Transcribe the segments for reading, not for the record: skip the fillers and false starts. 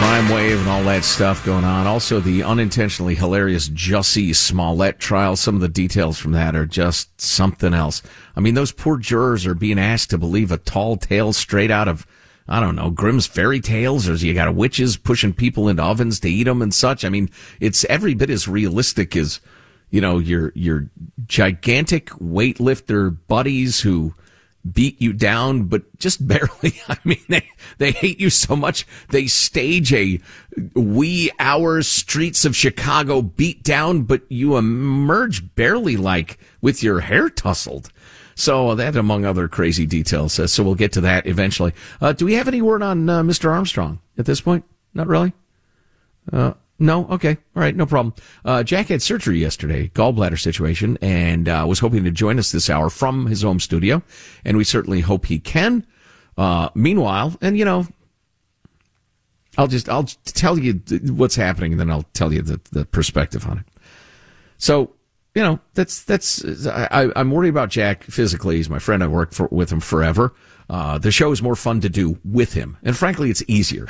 Crime wave and all that stuff going on. Also, the unintentionally hilarious Jussie Smollett trial. Some of the details from that are just something else. I mean, those poor jurors are being asked to believe a tall tale straight out of, I don't know, Grimm's fairy tales, or you got witches pushing people into ovens to eat them and such. I mean, it's every bit as realistic as, you know, your gigantic weightlifter buddies who beat you down, but just barely. I mean, they hate you so much, they stage a wee hour streets of Chicago beat down, but you emerge barely, like, with your hair tousled. So that, among other crazy details. So we'll get to that eventually. Do we have any word on Mr. Armstrong at this point? Not really? No? Okay. All right. No problem. Jack had surgery yesterday, gallbladder situation, and was hoping to join us this hour from his home studio, and we certainly hope he can. Meanwhile, and, you know, I'll tell you what's happening, and then I'll tell you the perspective on it. So, you know, I'm worried about Jack physically. He's my friend. I worked with him forever. The show is more fun to do with him. And frankly, it's easier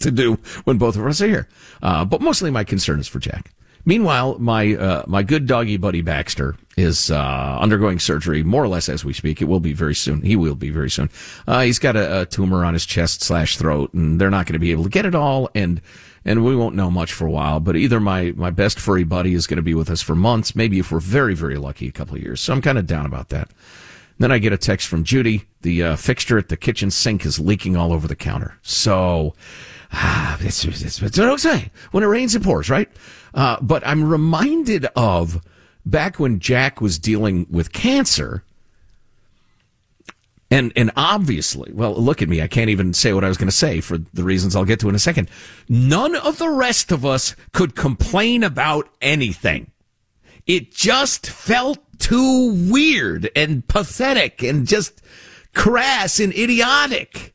to do when both of us are here. But mostly my concern is for Jack. Meanwhile, my good doggy buddy Baxter is, undergoing surgery more or less as we speak. It will be very soon. He will be very soon. He's got a tumor on his chest / throat, and they're not going to be able to get it all. And we won't know much for a while, but either my best furry buddy is going to be with us for months, maybe if we're very, very lucky, a couple of years. So I'm kind of down about that. Then I get a text from Judy. The fixture at the kitchen sink is leaking all over the counter. So, it's what I'm saying. When it rains, it pours, right? But I'm reminded of back when Jack was dealing with cancer. And obviously, well, look at me. I can't even say what I was going to say for the reasons I'll get to in a second. None of the rest of us could complain about anything. It just felt too weird and pathetic and just crass and idiotic.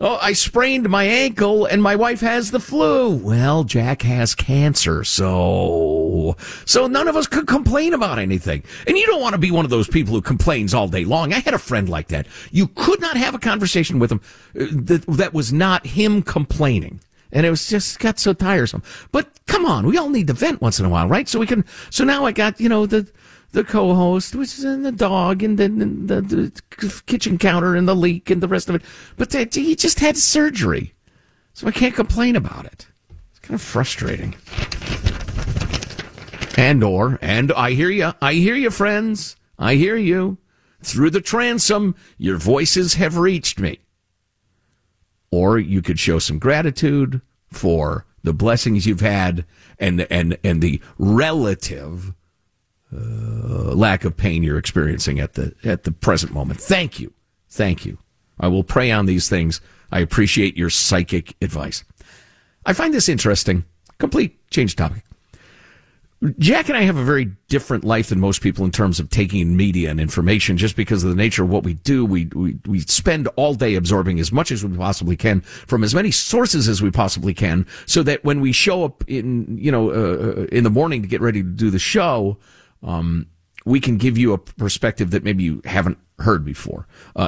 Oh, I sprained my ankle and my wife has the flu. Well, Jack has cancer, so none of us could complain about anything. And you don't want to be one of those people who complains all day long. I had a friend like that. You could not have a conversation with him that was not him complaining. And it was just got so tiresome. But come on, we all need to vent once in a while, right? So now I got, you know, the co-host, which is in the dog, and then the kitchen counter and the leak and the rest of it. But he just had surgery, so I can't complain about it. It's kind of frustrating. And I hear you, friends. I hear you. Through the transom, your voices have reached me. Or you could show some gratitude for the blessings you've had and the relative lack of pain you're experiencing at the present moment. Thank you. I will pray on these things. I appreciate your psychic advice. I find this interesting. Complete change of topic. Jack and I have a very different life than most people in terms of taking in media and information just because of the nature of what we do. We spend all day absorbing as much as we possibly can from as many sources as we possibly can so that when we show up in the morning to get ready to do the show, we can give you a perspective that maybe you haven't heard before.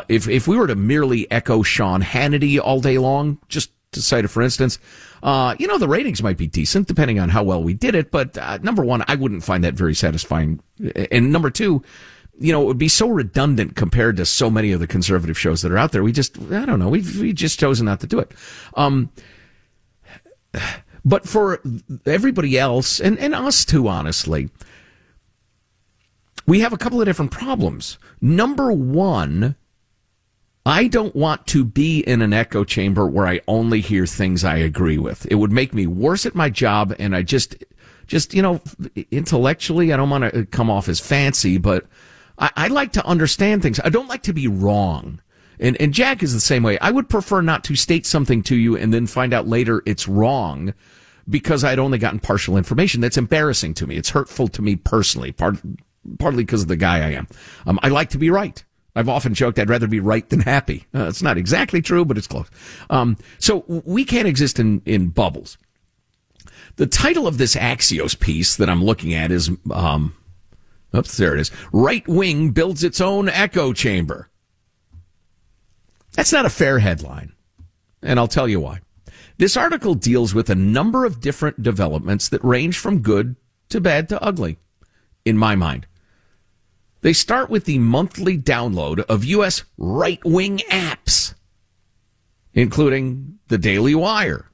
If we were to merely echo Sean Hannity all day long, just to cite it, for instance, you know, the ratings might be decent depending on how well we did it. But number one, I wouldn't find that very satisfying. And number two, you know, it would be so redundant compared to so many of the conservative shows that are out there. We've just chosen not to do it. But for everybody else and us too, honestly, we have a couple of different problems. Number one, I don't want to be in an echo chamber where I only hear things I agree with. It would make me worse at my job, and I just you know, intellectually, I don't want to come off as fancy, but I like to understand things. I don't like to be wrong. And Jack is the same way. I would prefer not to state something to you and then find out later it's wrong because I'd only gotten partial information. That's embarrassing to me. It's hurtful to me personally, partly because of the guy I am. I like to be right. I've often joked I'd rather be right than happy. It's not exactly true, but it's close. So we can't exist in bubbles. The title of this Axios piece that I'm looking at is, oops, there it is. Right wing builds its own echo chamber. That's not a fair headline, and I'll tell you why. This article deals with a number of different developments that range from good to bad to ugly, in my mind. They start with the monthly download of U.S. right-wing apps, including the Daily Wire.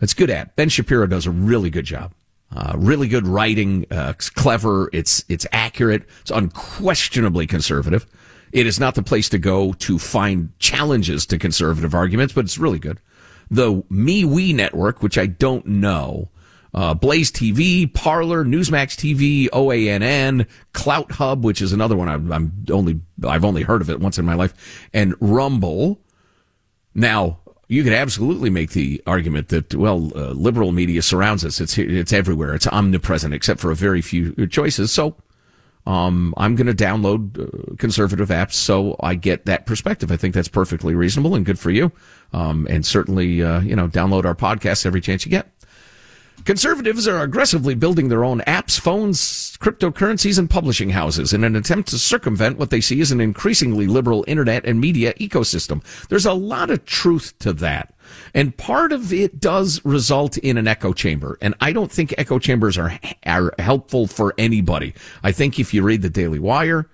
That's a good app. Ben Shapiro does a really good job. Really good writing. It's clever. It's accurate. It's unquestionably conservative. It is not the place to go to find challenges to conservative arguments, but it's really good. The MeWe network, which I don't know, Blaze TV, Parler, Newsmax TV, OANN, Clout Hub, which is another one I've only heard of it once in my life, and Rumble. Now, you could absolutely make the argument that, well, liberal media surrounds us. It's everywhere. It's omnipresent, except for a very few choices. So, I'm going to download conservative apps so I get that perspective. I think that's perfectly reasonable and good for you. And certainly, download our podcasts every chance you get. Conservatives are aggressively building their own apps, phones, cryptocurrencies, and publishing houses in an attempt to circumvent what they see as an increasingly liberal internet and media ecosystem. There's a lot of truth to that. And part of it does result in an echo chamber. And I don't think echo chambers are helpful for anybody. I think if you read the Daily Wire,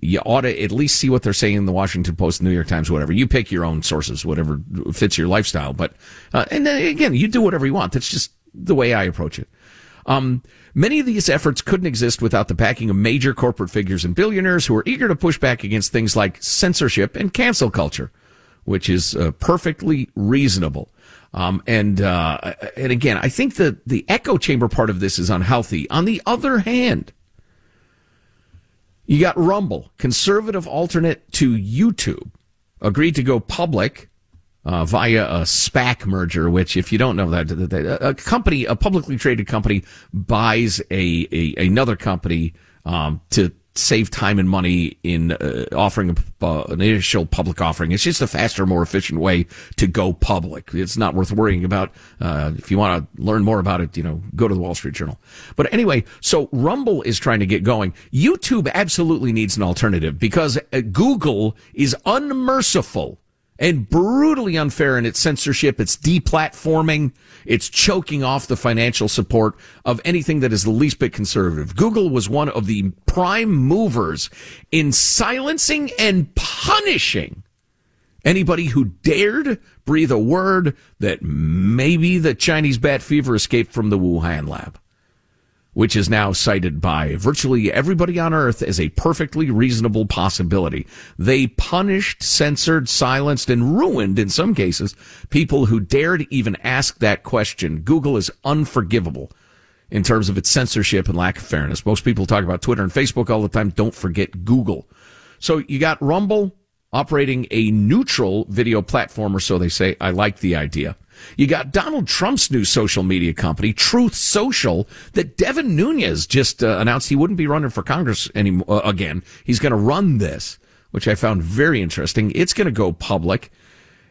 you ought to at least see what they're saying in the Washington Post, New York Times, whatever. You pick your own sources, whatever fits your lifestyle. But, and then again, you do whatever you want. That's just the way I approach it. Many of these efforts couldn't exist without the backing of major corporate figures and billionaires who are eager to push back against things like censorship and cancel culture, which is perfectly reasonable. And again, I think that the echo chamber part of this is unhealthy. On the other hand, you got Rumble, conservative alternate to YouTube, agreed to go public via a SPAC merger, which, if you don't know that, a company, a publicly traded company, buys another company to save time and money in offering an initial public offering. It's just a faster, more efficient way to go public. It's not worth worrying about. If you want to learn more about it, go to the Wall Street Journal. But anyway, so Rumble is trying to get going. YouTube absolutely needs an alternative because Google is unmerciful and brutally unfair in its censorship, its deplatforming, its choking off the financial support of anything that is the least bit conservative. Google was one of the prime movers in silencing and punishing anybody who dared breathe a word that maybe the Chinese bat fever escaped from the Wuhan lab, which is now cited by virtually everybody on Earth as a perfectly reasonable possibility. They punished, censored, silenced, and ruined, in some cases, people who dared even ask that question. Google is unforgivable in terms of its censorship and lack of fairness. Most people talk about Twitter and Facebook all the time. Don't forget Google. So you got Rumble operating a neutral video platform, or so they say. I like the idea. You got Donald Trump's new social media company, Truth Social, that Devin Nunes just announced he wouldn't be running for Congress again. He's going to run this, which I found very interesting. It's going to go public.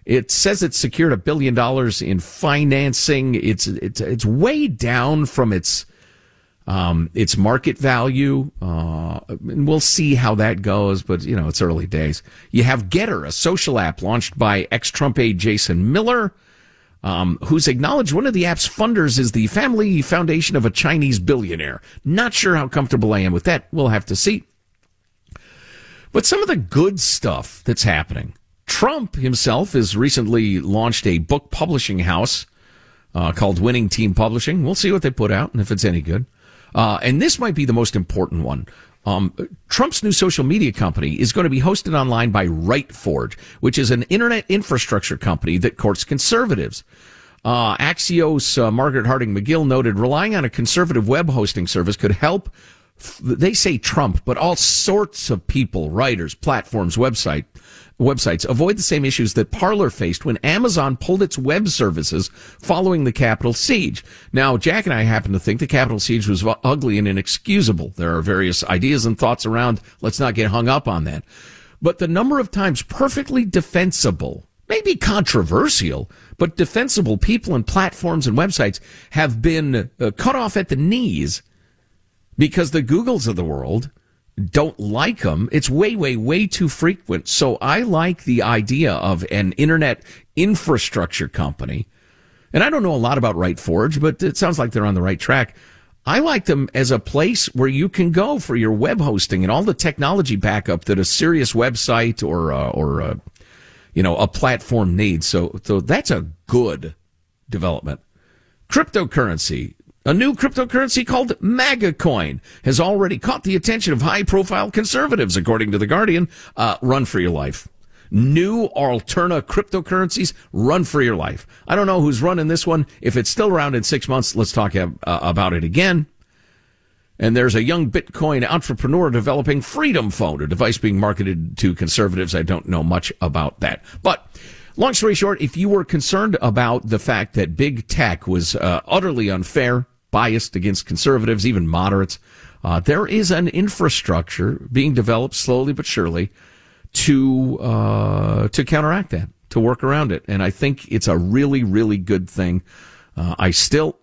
It says it secured $1 billion in financing. It's way down from its market value. And we'll see how that goes, but it's early days. You have Getter, a social app launched by ex-Trump aide Jason Miller, who's acknowledged one of the app's funders is the family foundation of a Chinese billionaire. Not sure how comfortable I am with that. We'll have to see. But some of the good stuff that's happening. Trump himself has recently launched a book publishing house called Winning Team Publishing. We'll see what they put out and if it's any good. And this might be the most important one. Trump's new social media company is going to be hosted online by RightForge, which is an internet infrastructure company that courts conservatives. Axios, Margaret Harding McGill noted, relying on a conservative web hosting service could help they say Trump, but all sorts of people, writers, platforms, websites avoid the same issues that Parler faced when Amazon pulled its web services following the Capitol siege. Now, Jack and I happen to think the Capitol siege was ugly and inexcusable. There are various ideas and thoughts around. Let's not get hung up on that. But the number of times perfectly defensible, maybe controversial, but defensible people and platforms and websites have been cut off at the knees because the Googles of the world don't like them. It's way, way, way too frequent. So I like the idea of an internet infrastructure company. And I don't know a lot about RightForge, but it sounds like they're on the right track. I like them as a place where you can go for your web hosting and all the technology backup that a serious website or a platform needs. So that's a good development. Cryptocurrency. A new cryptocurrency called MagaCoin has already caught the attention of high-profile conservatives, according to The Guardian. Run for your life. New alterna cryptocurrencies, run for your life. I don't know who's running this one. If it's still around in 6 months, let's talk about it again. And there's a young Bitcoin entrepreneur developing Freedom Phone, a device being marketed to conservatives. I don't know much about that. But long story short, if you were concerned about the fact that big tech was utterly unfair, biased against conservatives, even moderates, there is an infrastructure being developed slowly but surely to counteract that, to work around it. And I think it's a really, really good thing. I still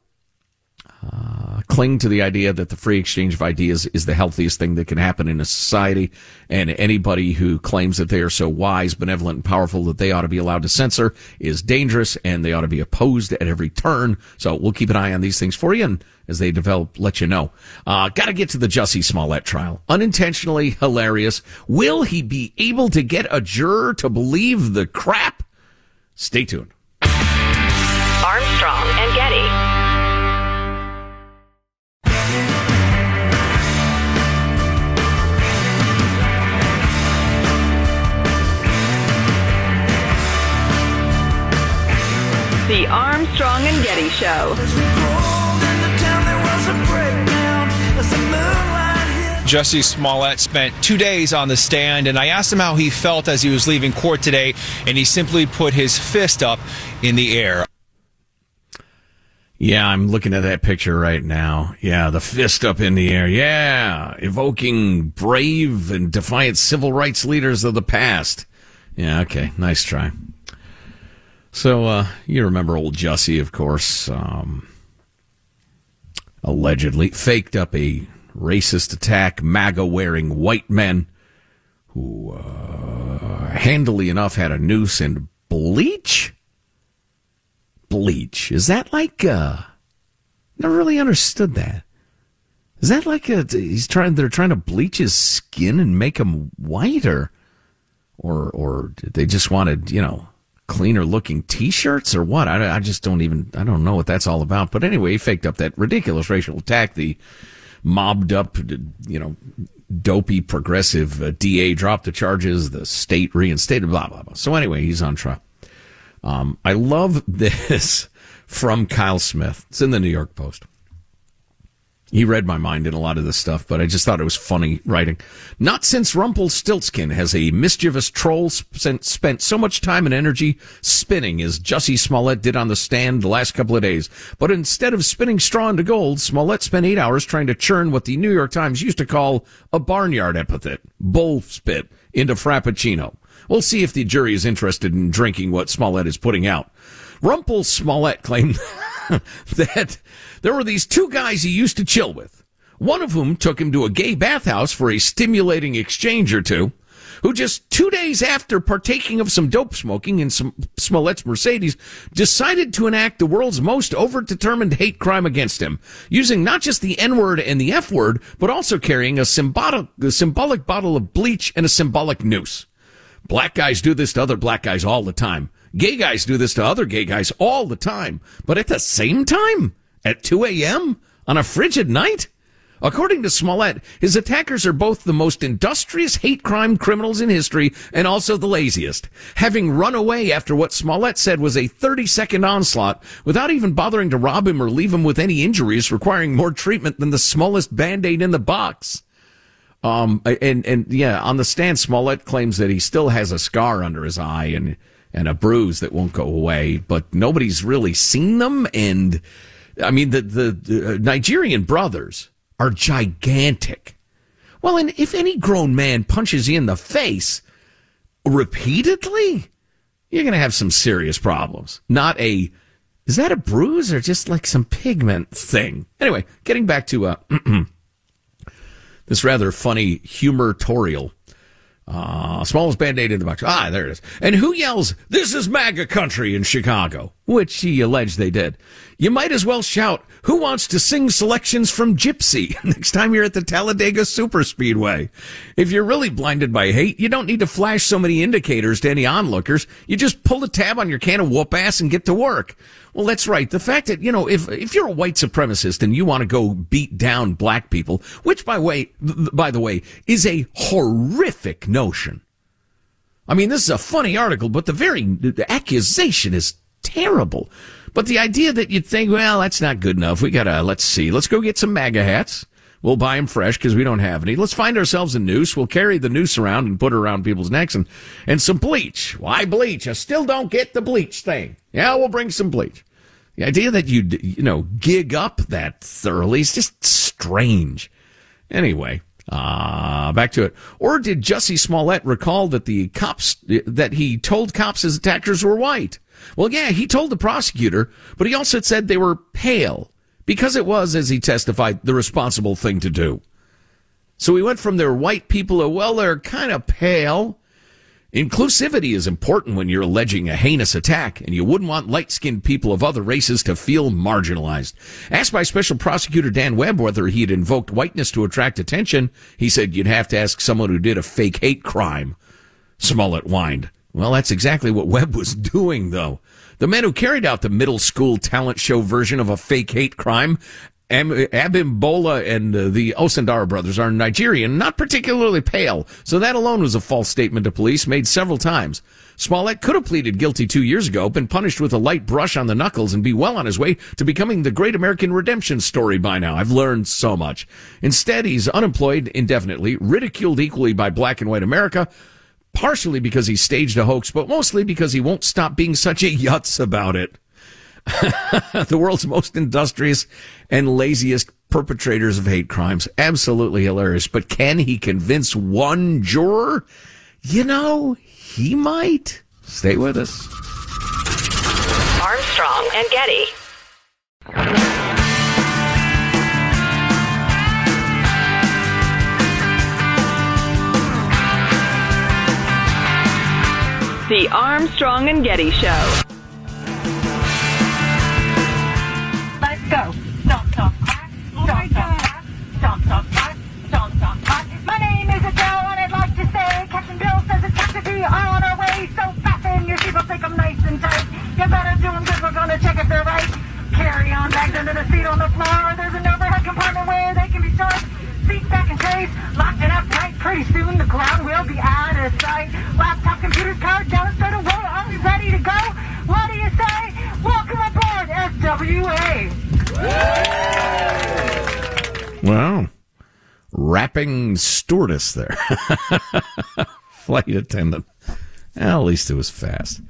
cling to the idea that the free exchange of ideas is the healthiest thing that can happen in a society. And anybody who claims that they are so wise, benevolent, and powerful that they ought to be allowed to censor is dangerous, and they ought to be opposed at every turn. So we'll keep an eye on these things for you, and as they develop, let you know. Got to get to the Jussie Smollett trial. Unintentionally hilarious. Will he be able to get a juror to believe the crap? Stay tuned. Armstrong and Getty. The Armstrong and Getty Show. Jussie Smollett spent 2 days on the stand, and I asked him how he felt as he was leaving court today, and he simply put his fist up in the air. Yeah, I'm looking at that picture right now. Yeah, the fist up in the air. Yeah, evoking brave and defiant civil rights leaders of the past. Yeah, okay, nice try. So, you remember old Jussie, of course, allegedly faked up a racist attack, MAGA-wearing white men who, handily enough, had a noose and bleach? Bleach. Is that like, never really understood that. Is that like they're trying to bleach his skin and make him whiter? Or they just wanted, cleaner looking t-shirts or what? I just I don't know what that's all about. But anyway, he faked up that ridiculous racial attack. The mobbed up, dopey progressive DA dropped the charges. The state reinstated, blah, blah, blah. So anyway, he's on trial. I love this from Kyle Smith. It's in the New York Post. He read my mind in a lot of this stuff, but I just thought it was funny writing. Not since Rumpelstiltskin has a mischievous troll spent so much time and energy spinning as Jussie Smollett did on the stand the last couple of days. But instead of spinning straw into gold, Smollett spent 8 hours trying to churn what the New York Times used to call a barnyard epithet, bull spit, into frappuccino. We'll see if the jury is interested in drinking what Smollett is putting out. Rumple Smollett claimed that there were these two guys he used to chill with, one of whom took him to a gay bathhouse for a stimulating exchange or two, who just 2 days after partaking of some dope smoking in some Smollett's Mercedes, decided to enact the world's most overdetermined hate crime against him, using not just the N-word and the F-word, but also carrying a symbolic bottle of bleach and a symbolic noose. Black guys do this to other black guys all the time. Gay guys do this to other gay guys all the time. But at the same time, at 2 a.m., on a frigid night, According to Smollett, his attackers are both the most industrious hate crime criminals in history and also the laziest, having run away after what Smollett said was a 30-second onslaught without even bothering to rob him or leave him with any injuries requiring more treatment than the smallest Band-Aid in the box. Yeah, on the stand, Smollett claims that he still has a scar under his eye and a bruise that won't go away, but nobody's really seen them. And I mean, the Nigerian brothers are gigantic. Well, and if any grown man punches you in the face repeatedly, you're going to have some serious problems. Not a, is that a bruise or just like some pigment thing? Anyway, getting back to, this rather funny humor-torial. Smallest Band-Aid in the box. Ah, there it is. And who yells, "This is MAGA country" in Chicago, which he alleged they did. You might as well shout, "Who wants to sing selections from Gypsy" next time you're at the Talladega Superspeedway? If you're really blinded by hate, you don't need to flash so many indicators to any onlookers. You just pull the tab on your can of whoop-ass and get to work. Well, that's right. The fact that, you know, if you're a white supremacist and you want to go beat down black people, which by the way, is a horrific notion. I mean, this is a funny article, but the accusation is terrible. But the idea that you'd think, well, that's not good enough. We gotta, let's go get some MAGA hats. We'll buy them fresh because we don't have any. Let's find ourselves a noose. We'll carry the noose around and put it around people's necks and some bleach. Why bleach? I still don't get the bleach thing. Yeah, we'll bring some bleach. The idea that you gig up that thoroughly is just strange. Anyway, back to it. Or did Jussie Smollett recall that he told cops his attackers were white? Well, yeah, he told the prosecutor, but he also said they were pale, because it was, as he testified, the responsible thing to do. So we went from they're white people to, well, they're kind of pale. Inclusivity is important when you're alleging a heinous attack, and you wouldn't want light-skinned people of other races to feel marginalized. Asked by Special Prosecutor Dan Webb whether he had invoked whiteness to attract attention, he said, "You'd have to ask someone who did a fake hate crime," Smollett whined. Well, that's exactly what Webb was doing, though. The men who carried out the middle school talent show version of a fake hate crime, Abimbola and the Osundara brothers, are Nigerian, not particularly pale. So that alone was a false statement to police made several times. Smollett could have pleaded guilty 2 years ago, been punished with a light brush on the knuckles, and be well on his way to becoming the great American redemption story by now. I've learned so much. Instead, he's unemployed indefinitely, ridiculed equally by black and white America, partially because he staged a hoax, but mostly because he won't stop being such a yutz about it. The world's most industrious and laziest perpetrators of hate crimes. Absolutely hilarious. But can he convince one juror? You know, he might. Stay with us. Armstrong and Getty. The Armstrong and Getty Show. Let's go. Don't talk back. Don't talk back. Don't talk back. Don't talk back. My name is Adele, and I'd like to say Captain Bill says it's taxi are on our way. So fasten your seatbelt, take them nice and tight. You better do them because we're going to check if they're right. Carry on back under the seat on the floor. There's an overhead compartment where they can be stored. Seat back and trace, locked and upright. Pretty soon the ground will be out of sight. Laptop, computers, powered down, straight away. Are we ready to go? What do you say? Welcome aboard, SWA. Wow. Rapping stewardess there. Flight attendant. Well, at least it was fast.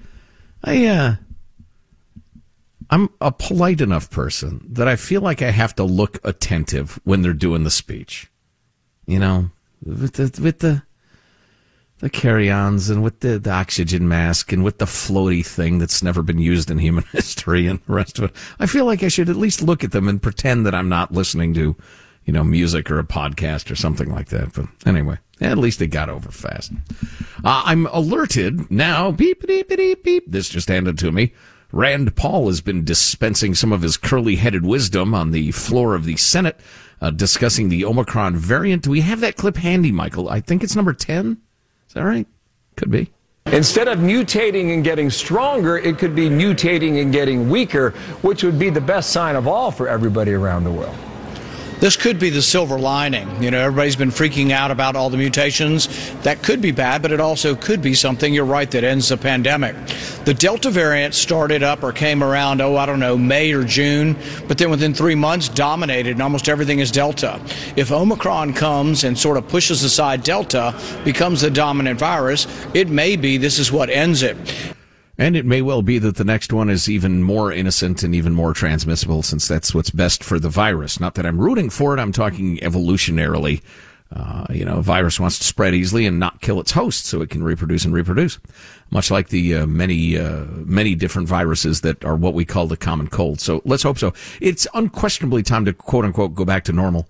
I'm a polite enough person that I feel like I have to look attentive when they're doing the speech. You know, with the carry-ons and with the oxygen mask and with the floaty thing that's never been used in human history and the rest of it. I feel like I should at least look at them and pretend that I'm not listening to, you know, music or a podcast or something like that. But anyway, at least it got over fast. I'm alerted now. Beep, beep, beep, beep. This just handed to me. Rand Paul has been dispensing some of his curly-headed wisdom on the floor of the Senate, discussing the Omicron variant. Do we have that clip handy, Michael? I think it's number 10. Is that right? Could be. Instead of mutating and getting stronger, it could be mutating and getting weaker, which would be the best sign of all for everybody around the world. This could be the silver lining. You know, everybody's been freaking out about all the mutations. That could be bad, but it also could be something, you're right, that ends the pandemic. The Delta variant started up or came around, I don't know, May or June, but then within 3 months dominated, and almost everything is Delta. If Omicron comes and sort of pushes aside Delta, becomes the dominant virus, it may be this is what ends it. And it may well be that the next one is even more innocent and even more transmissible, since that's what's best for the virus. Not that I'm rooting for it. I'm talking evolutionarily. You know, a virus wants to spread easily and not kill its host so it can reproduce and reproduce, much like the many different viruses that are what we call the common cold. So let's hope so. It's unquestionably time to, quote unquote, go back to normal.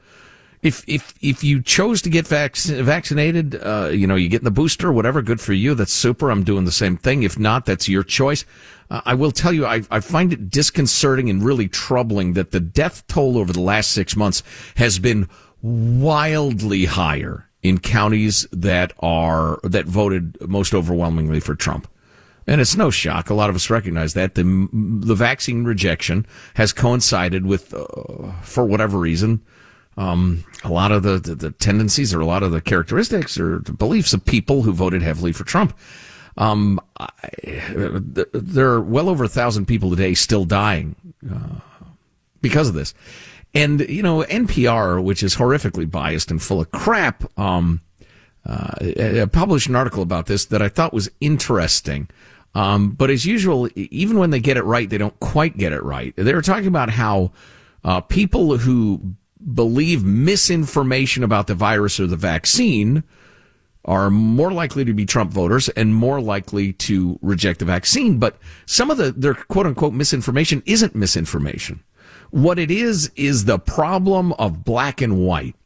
If you chose to get vaccinated, you know, you get in the booster, whatever, good for you. That's super. I'm doing the same thing. If not, that's your choice. I will tell you, I find it disconcerting and really troubling that the death toll over the last 6 months has been wildly higher in counties that voted most overwhelmingly for Trump. And it's no shock. A lot of us recognize that the vaccine rejection has coincided with, for whatever reason, a lot of the tendencies or a lot of the characteristics or the beliefs of people who voted heavily for Trump. There are well over 1,000 people today still dying because of this. And, you know, NPR, which is horrifically biased and full of crap, published an article about this that I thought was interesting. But as usual, even when they get it right, they don't quite get it right. They were talking about how people who believe misinformation about the virus or the vaccine are more likely to be Trump voters and more likely to reject the vaccine. But some of their quote-unquote misinformation isn't misinformation. What it is the problem of black and white.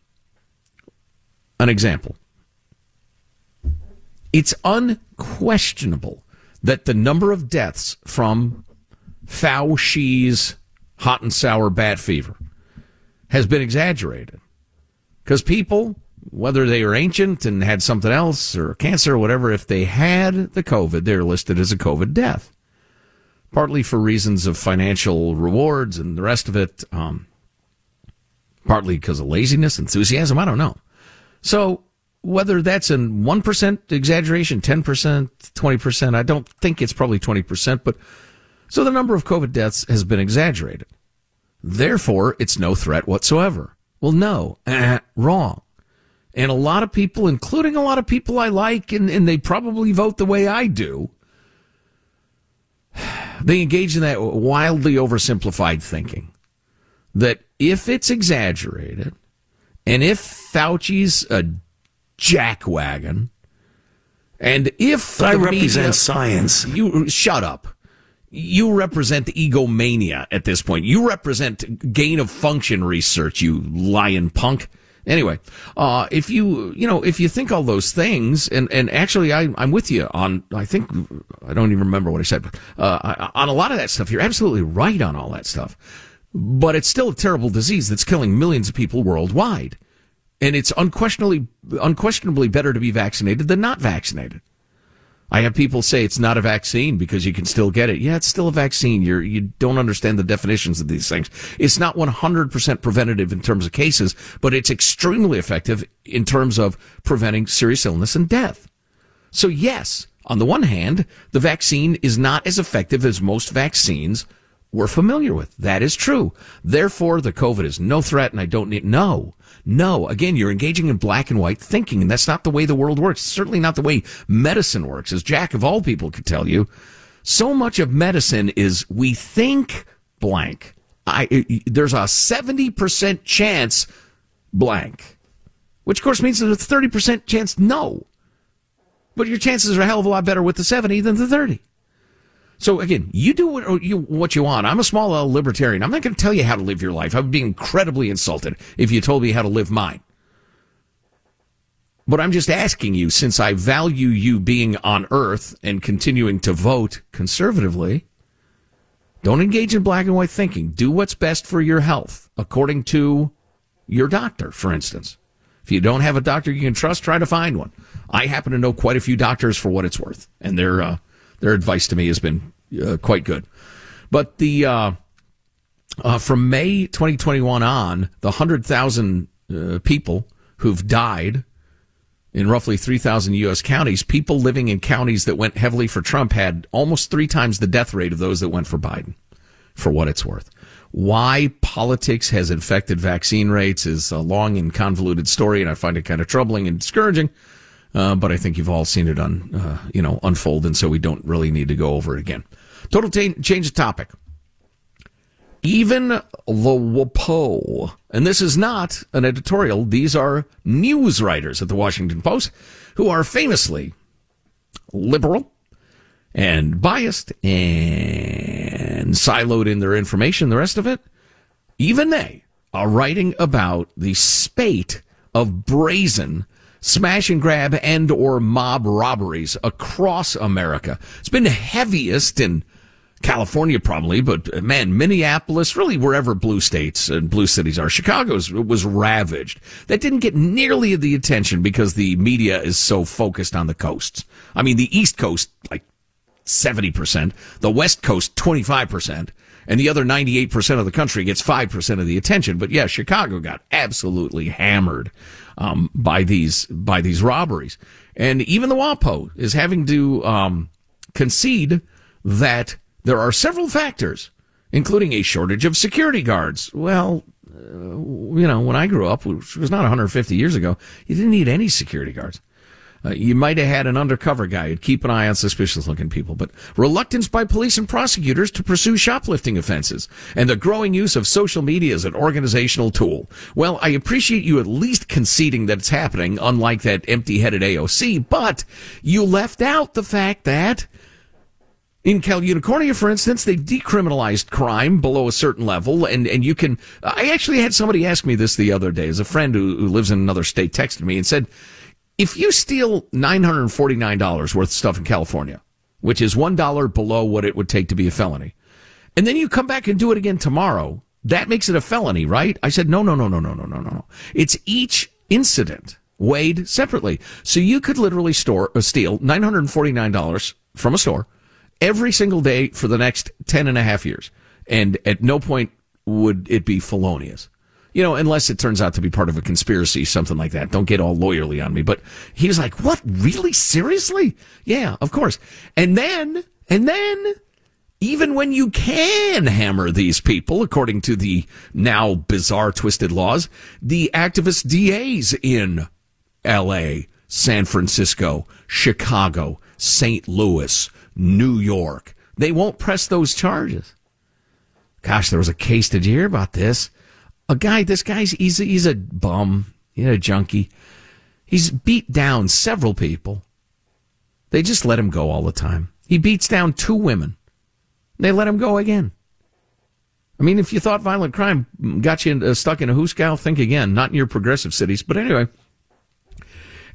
An example. It's unquestionable that the number of deaths from Fauci's hot and sour bat fever has been exaggerated, because people, whether they are ancient and had something else or cancer or whatever, if they had the COVID, they're listed as a COVID death, partly for reasons of financial rewards and the rest of it, partly because of laziness, enthusiasm, I don't know. So whether that's a 1% exaggeration, 10%, 20%, I don't think it's probably 20%, but so the number of COVID deaths has been exaggerated. Therefore, it's no threat whatsoever. Well, no, wrong. And a lot of people, including a lot of people I like, and they probably vote the way I do, they engage in that wildly oversimplified thinking that if it's exaggerated and if Fauci's a jackwagon and if I represent science, you shut up. You represent egomania at this point. You represent gain-of-function research, you lying punk. Anyway, if you think all those things, and actually I'm with you on, I don't even remember what I said, but on a lot of that stuff, you're absolutely right on all that stuff. But it's still a terrible disease that's killing millions of people worldwide. And it's unquestionably better to be vaccinated than not vaccinated. I have people say it's not a vaccine because you can still get it. Yeah, it's still a vaccine. You don't understand the definitions of these things. It's not 100% preventative in terms of cases, but it's extremely effective in terms of preventing serious illness and death. So yes, on the one hand, the vaccine is not as effective as most vaccines we're familiar with. That is true. Therefore, the COVID is no threat, and I don't need... No. Again, you're engaging in black and white thinking, and that's not the way the world works. Certainly not the way medicine works, as Jack of all people could tell you. So much of medicine is we think blank. There's a 70% chance blank, which, of course, means there's a 30% chance no. But your chances are a hell of a lot better with the 70 than the 30. So, again, you do what you want. I'm a small L libertarian. I'm not going to tell you how to live your life. I would be incredibly insulted if you told me how to live mine. But I'm just asking you, since I value you being on Earth and continuing to vote conservatively, don't engage in black and white thinking. Do what's best for your health, according to your doctor, for instance. If you don't have a doctor you can trust, try to find one. I happen to know quite a few doctors for what it's worth, and they're... Their advice to me has been quite good. But From May 2021 on, the 100,000 people who've died in roughly 3,000 U.S. counties, people living in counties that went heavily for Trump had almost three times the death rate of those that went for Biden, for what it's worth. Why politics has infected vaccine rates is a long and convoluted story, and I find it kind of troubling and discouraging. But I think you've all seen it unfold, and so we don't really need to go over it again. Total change of topic. Even the WPO, and this is not an editorial, these are news writers at the Washington Post who are famously liberal and biased and siloed in their information, the rest of it. Even they are writing about the spate of brazen smash and grab and or mob robberies across America. It's been the heaviest in California probably, but man, Minneapolis, really wherever blue states and blue cities are, Chicago's was ravaged. That didn't get nearly the attention because the media is so focused on the coasts. I mean, the East Coast, like 70%, the West Coast, 25%, and the other 98% of the country gets 5% of the attention. But yeah, Chicago got absolutely hammered by these robberies. And even the WPO is having to concede that there are several factors, including a shortage of security guards. Well, when I grew up, which was not 150 years ago, you didn't need any security guards. You might have had an undercover guy who'd keep an eye on suspicious-looking people. But reluctance by police and prosecutors to pursue shoplifting offenses and the growing use of social media as an organizational tool. Well, I appreciate you at least conceding that it's happening, unlike that empty-headed AOC, but you left out the fact that in Cal Unicornia, for instance, they've decriminalized crime below a certain level, and you can... I actually had somebody ask me this the other day. As a friend who lives in another state texted me and said, if you steal $949 worth of stuff in California, which is $1 below what it would take to be a felony, and then you come back and do it again tomorrow, that makes it a felony, right? I said, no. It's each incident weighed separately. So you could literally steal $949 from a store every single day for the next 10.5 years. And at no point would it be felonious. Unless it turns out to be part of a conspiracy, something like that. Don't get all lawyerly on me. But he was like, what? Really? Seriously? Yeah, of course. And then, even when you can hammer these people, according to the now bizarre twisted laws, the activist DAs in L.A., San Francisco, Chicago, St. Louis, New York, they won't press those charges. Gosh, there was a case. Did you hear about this? He's a bum, a junkie. He's beat down several people. They just let him go all the time. He beats down 2 women. They let him go again. I mean, if you thought violent crime got you stuck in a hoosegow, think again. Not in your progressive cities. But anyway,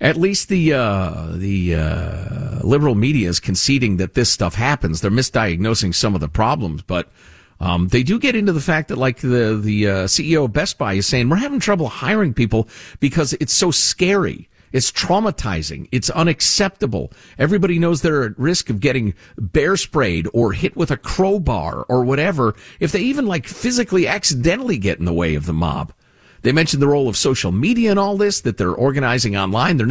at least the liberal media is conceding that this stuff happens. They're misdiagnosing some of the problems, but... they do get into the fact that, like, the CEO of Best Buy is saying, we're having trouble hiring people because it's so scary. It's traumatizing. It's unacceptable. Everybody knows they're at risk of getting bear sprayed or hit with a crowbar or whatever if they even, physically accidentally get in the way of the mob. They mentioned the role of social media in all this, that they're organizing online. They're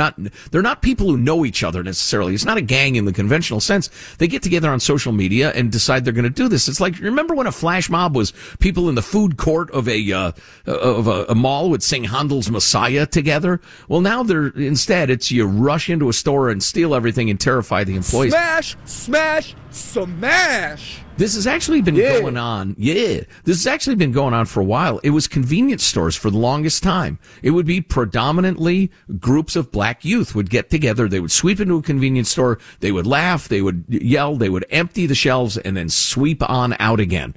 not people who know each other necessarily. It's not a gang in the conventional sense. They get together on social media and decide they're going to do this. It's like, remember when a flash mob was people in the food court of a mall would sing Handel's Messiah together? Well, now instead you rush into a store and steal everything and terrify the employees. Smash, smash, smash. This has actually been going on. Yeah. This has actually been going on for a while. It was convenience stores for the longest time. It would be predominantly groups of black youth would get together. They would sweep into a convenience store. They would laugh. They would yell. They would empty the shelves and then sweep on out again.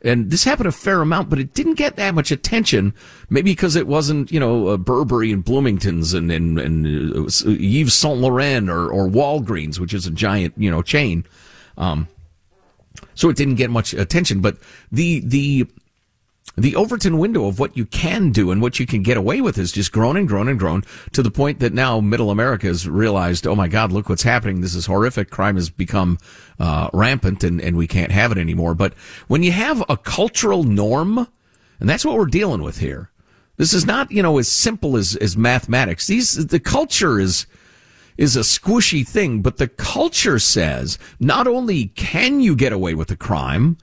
And this happened a fair amount, but it didn't get that much attention, maybe because it wasn't, Burberry and Bloomington's and Yves Saint Laurent or Walgreens, which is a giant, chain. So it didn't get much attention, but the The Overton window of what you can do and what you can get away with has just grown and grown and grown to the point that now middle America has realized, oh, my God, look what's happening. This is horrific. Crime has become rampant, and we can't have it anymore. But when you have a cultural norm, and that's what we're dealing with here, this is not, you know, as simple as mathematics. The culture is a squishy thing, but the culture says not only can you get away with the crime,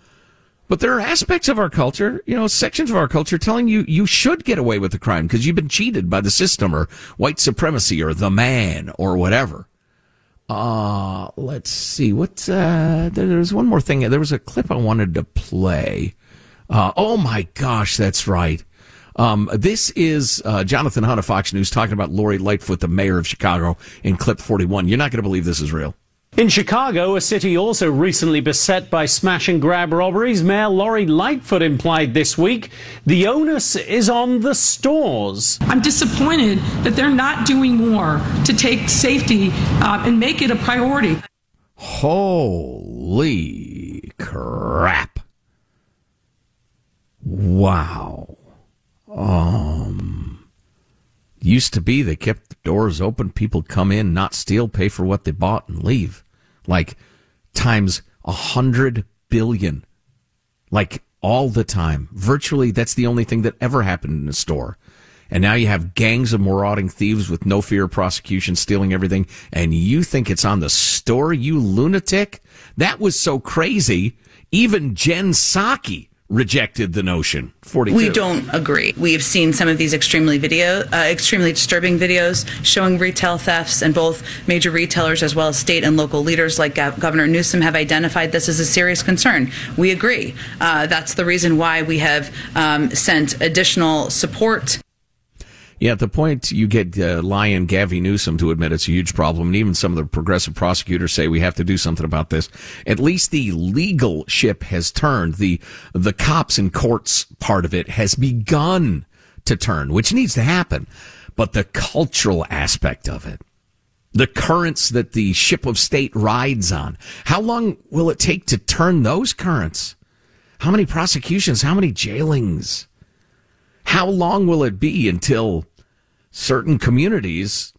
but there are aspects of our culture, you know, sections of our culture telling you you should get away with the crime because you've been cheated by the system or white supremacy or the man or whatever. Let's see. There's one more thing. There was a clip I wanted to play. Oh my gosh, that's right. This is Jonathan Hunt of Fox News talking about Lori Lightfoot, the mayor of Chicago, in clip 41. You're not going to believe this is real. In Chicago, a city also recently beset by smash-and-grab robberies, Mayor Lori Lightfoot implied this week the onus is on the stores. I'm disappointed that they're not doing more to take safety and make it a priority. Holy crap. Wow. Used to be they kept the doors open, people come in, not steal, pay for what they bought, and leave. Like, times 100 billion. Like, all the time. Virtually, that's the only thing that ever happened in a store. And now you have gangs of marauding thieves with no fear of prosecution, stealing everything, and you think it's on the store, you lunatic? That was so crazy, even Jen Psaki rejected the notion. 42. We don't agree. We have seen some of these extremely disturbing videos showing retail thefts, and both major retailers as well as state and local leaders like Governor Newsom have identified this as a serious concern. We agree. That's the reason why we have sent additional support. Yeah, at the point you get lying Gavin Newsom to admit it's a huge problem, and even some of the progressive prosecutors say we have to do something about this. At least the legal ship has turned. The cops and courts part of it has begun to turn, which needs to happen. But the cultural aspect of it, the currents that the ship of state rides on, how long will it take to turn those currents? How many prosecutions? How many jailings? How long will it be until certain communities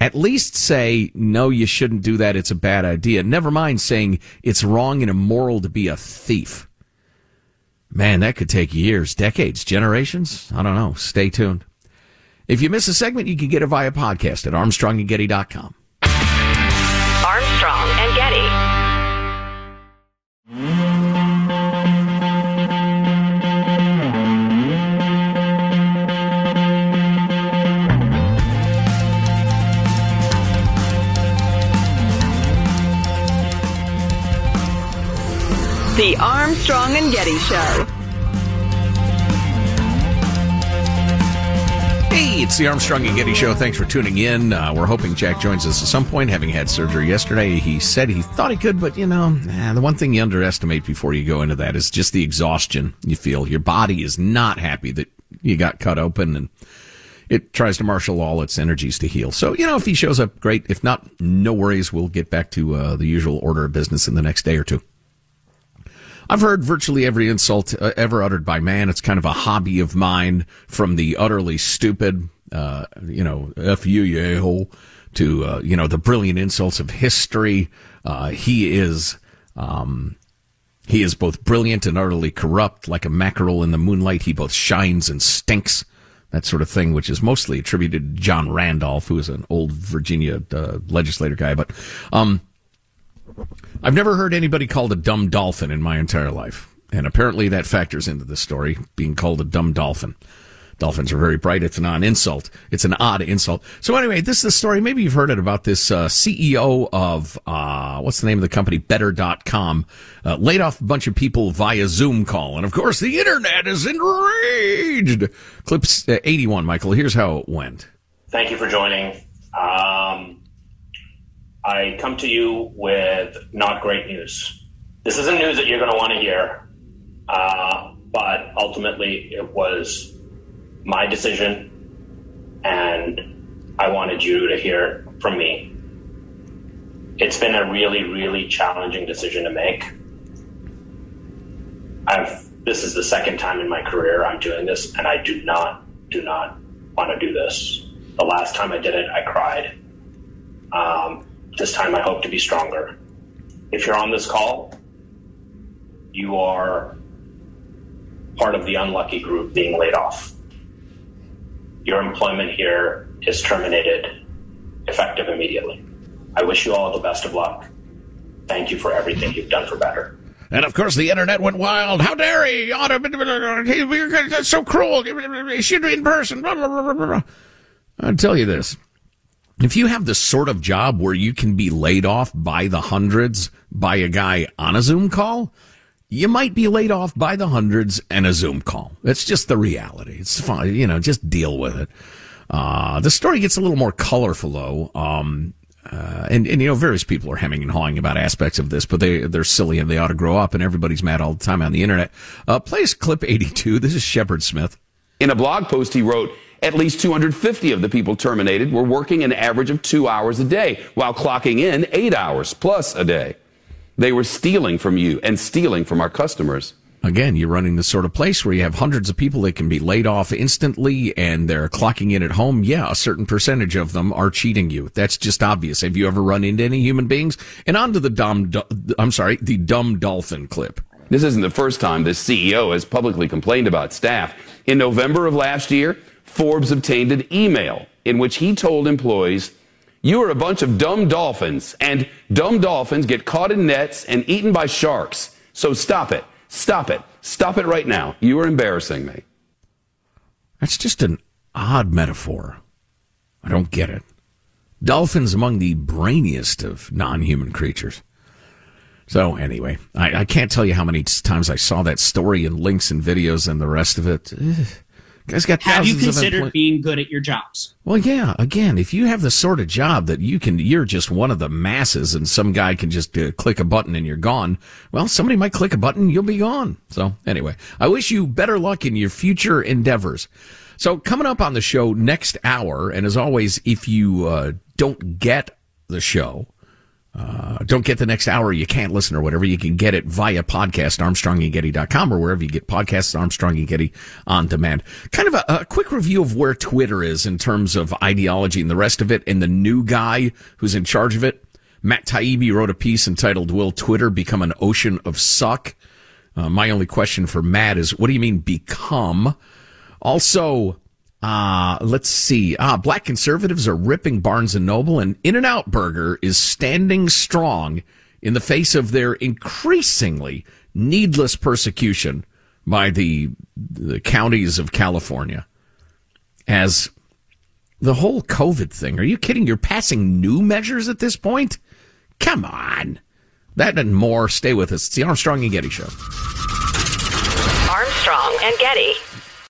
at least say, no, you shouldn't do that, it's a bad idea? Never mind saying it's wrong and immoral to be a thief. Man, that could take years, decades, generations. I don't know. Stay tuned. If you miss a segment, you can get it via podcast at ArmstrongandGetty.com. Armstrong and Getty. The Armstrong and Getty Show. Hey, it's the Armstrong and Getty Show. Thanks for tuning in. We're hoping Jack joins us at some point. Having had surgery yesterday, he said he thought he could, but, you know, the one thing you underestimate before you go into that is just the exhaustion you feel. Your body is not happy that you got cut open, and it tries to marshal all its energies to heal. So, you know, if he shows up, great. If not, no worries. We'll get back to the usual order of business in the next day or two. I've heard virtually every insult ever uttered by man. It's kind of a hobby of mine, from the utterly stupid, F you a-hole, to, the brilliant insults of history. He is both brilliant and utterly corrupt. Like a mackerel in the moonlight, he both shines and stinks. That sort of thing, which is mostly attributed to John Randolph, who is an old Virginia legislator guy. But, I've never heard anybody called a dumb dolphin in my entire life. And apparently that factors into the story, being called a dumb dolphin. Dolphins are very bright. It's not an insult. It's an odd insult. So anyway, this is the story. Maybe you've heard it about this CEO of, what's the name of the company, Better.com, laid off a bunch of people via Zoom call. And, of course, the Internet is enraged. Clips 81, Michael. Here's how it went. Thank you for joining. I come to you with not great news. This isn't news that you're going to want to hear, but ultimately it was my decision, and I wanted you to hear from me. It's been a really, really challenging decision to make. I've this is the second time in my career I'm doing this, and I do not want to do this. The last time I did it, I cried. This time I hope to be stronger. If you're on this call, you are part of the unlucky group being laid off. Your employment here is terminated, effective immediately. I wish you all the best of luck. Thank you for everything you've done for Better. And, of course, the Internet went wild. How dare he? That's so cruel. He should be in person. Blah, blah, blah, blah, blah. I'll tell you this. If you have the sort of job where you can be laid off by the hundreds by a guy on a Zoom call, you might be laid off by the hundreds and a Zoom call. It's just the reality. It's fine. You know, just deal with it. The story gets a little more colorful, though. And you know, various people are hemming and hawing about aspects of this, but they're silly and they ought to grow up, and everybody's mad all the time on the Internet. Plays clip 82. This is Shepard Smith. In a blog post, he wrote, at least 250 of the people terminated were working an average of 2 hours a day while clocking in 8 hours plus a day. They were stealing from you and stealing from our customers. Again, you're running this sort of place where you have hundreds of people that can be laid off instantly and they're clocking in at home. Yeah, a certain percentage of them are cheating you. That's just obvious. Have you ever run into any human beings? And on to the dumb dolphin clip. This isn't the first time this CEO has publicly complained about staff. In November of last year, Forbes obtained an email in which he told employees, you are a bunch of dumb dolphins, and dumb dolphins get caught in nets and eaten by sharks. So stop it. Stop it. Stop it right now. You are embarrassing me. That's just an odd metaphor. I don't get it. Dolphins among the brainiest of non-human creatures. So anyway, I can't tell you how many times I saw that story and links and videos and the rest of it. Guys got thousands. Have you considered being good at your jobs? Well, yeah. Again, if you have the sort of job that you're just one of the masses, and some guy can just click a button and you're gone. Well, somebody might click a button, you'll be gone. So anyway, I wish you better luck in your future endeavors. So coming up on the show next hour, and as always, if you don't get the show, don't get the next hour, you can't listen or whatever, you can get it via podcast, ArmstrongandGetty.com, or wherever you get podcasts, Armstrong and Getty on demand. Kind of a quick review of where Twitter is in terms of ideology and the rest of it, and the new guy who's in charge of it. Matt Taibbi wrote a piece entitled, Will Twitter Become an Ocean of Suck? My only question for Matt is, what do you mean become? Also, let's see. Black conservatives are ripping Barnes & Noble, and In-N-Out Burger is standing strong in the face of their increasingly needless persecution by the counties of California. As the whole COVID thing, are you kidding? You're passing new measures at this point? Come on. That and more. Stay with us. It's the Armstrong and Getty Show. Armstrong and Getty.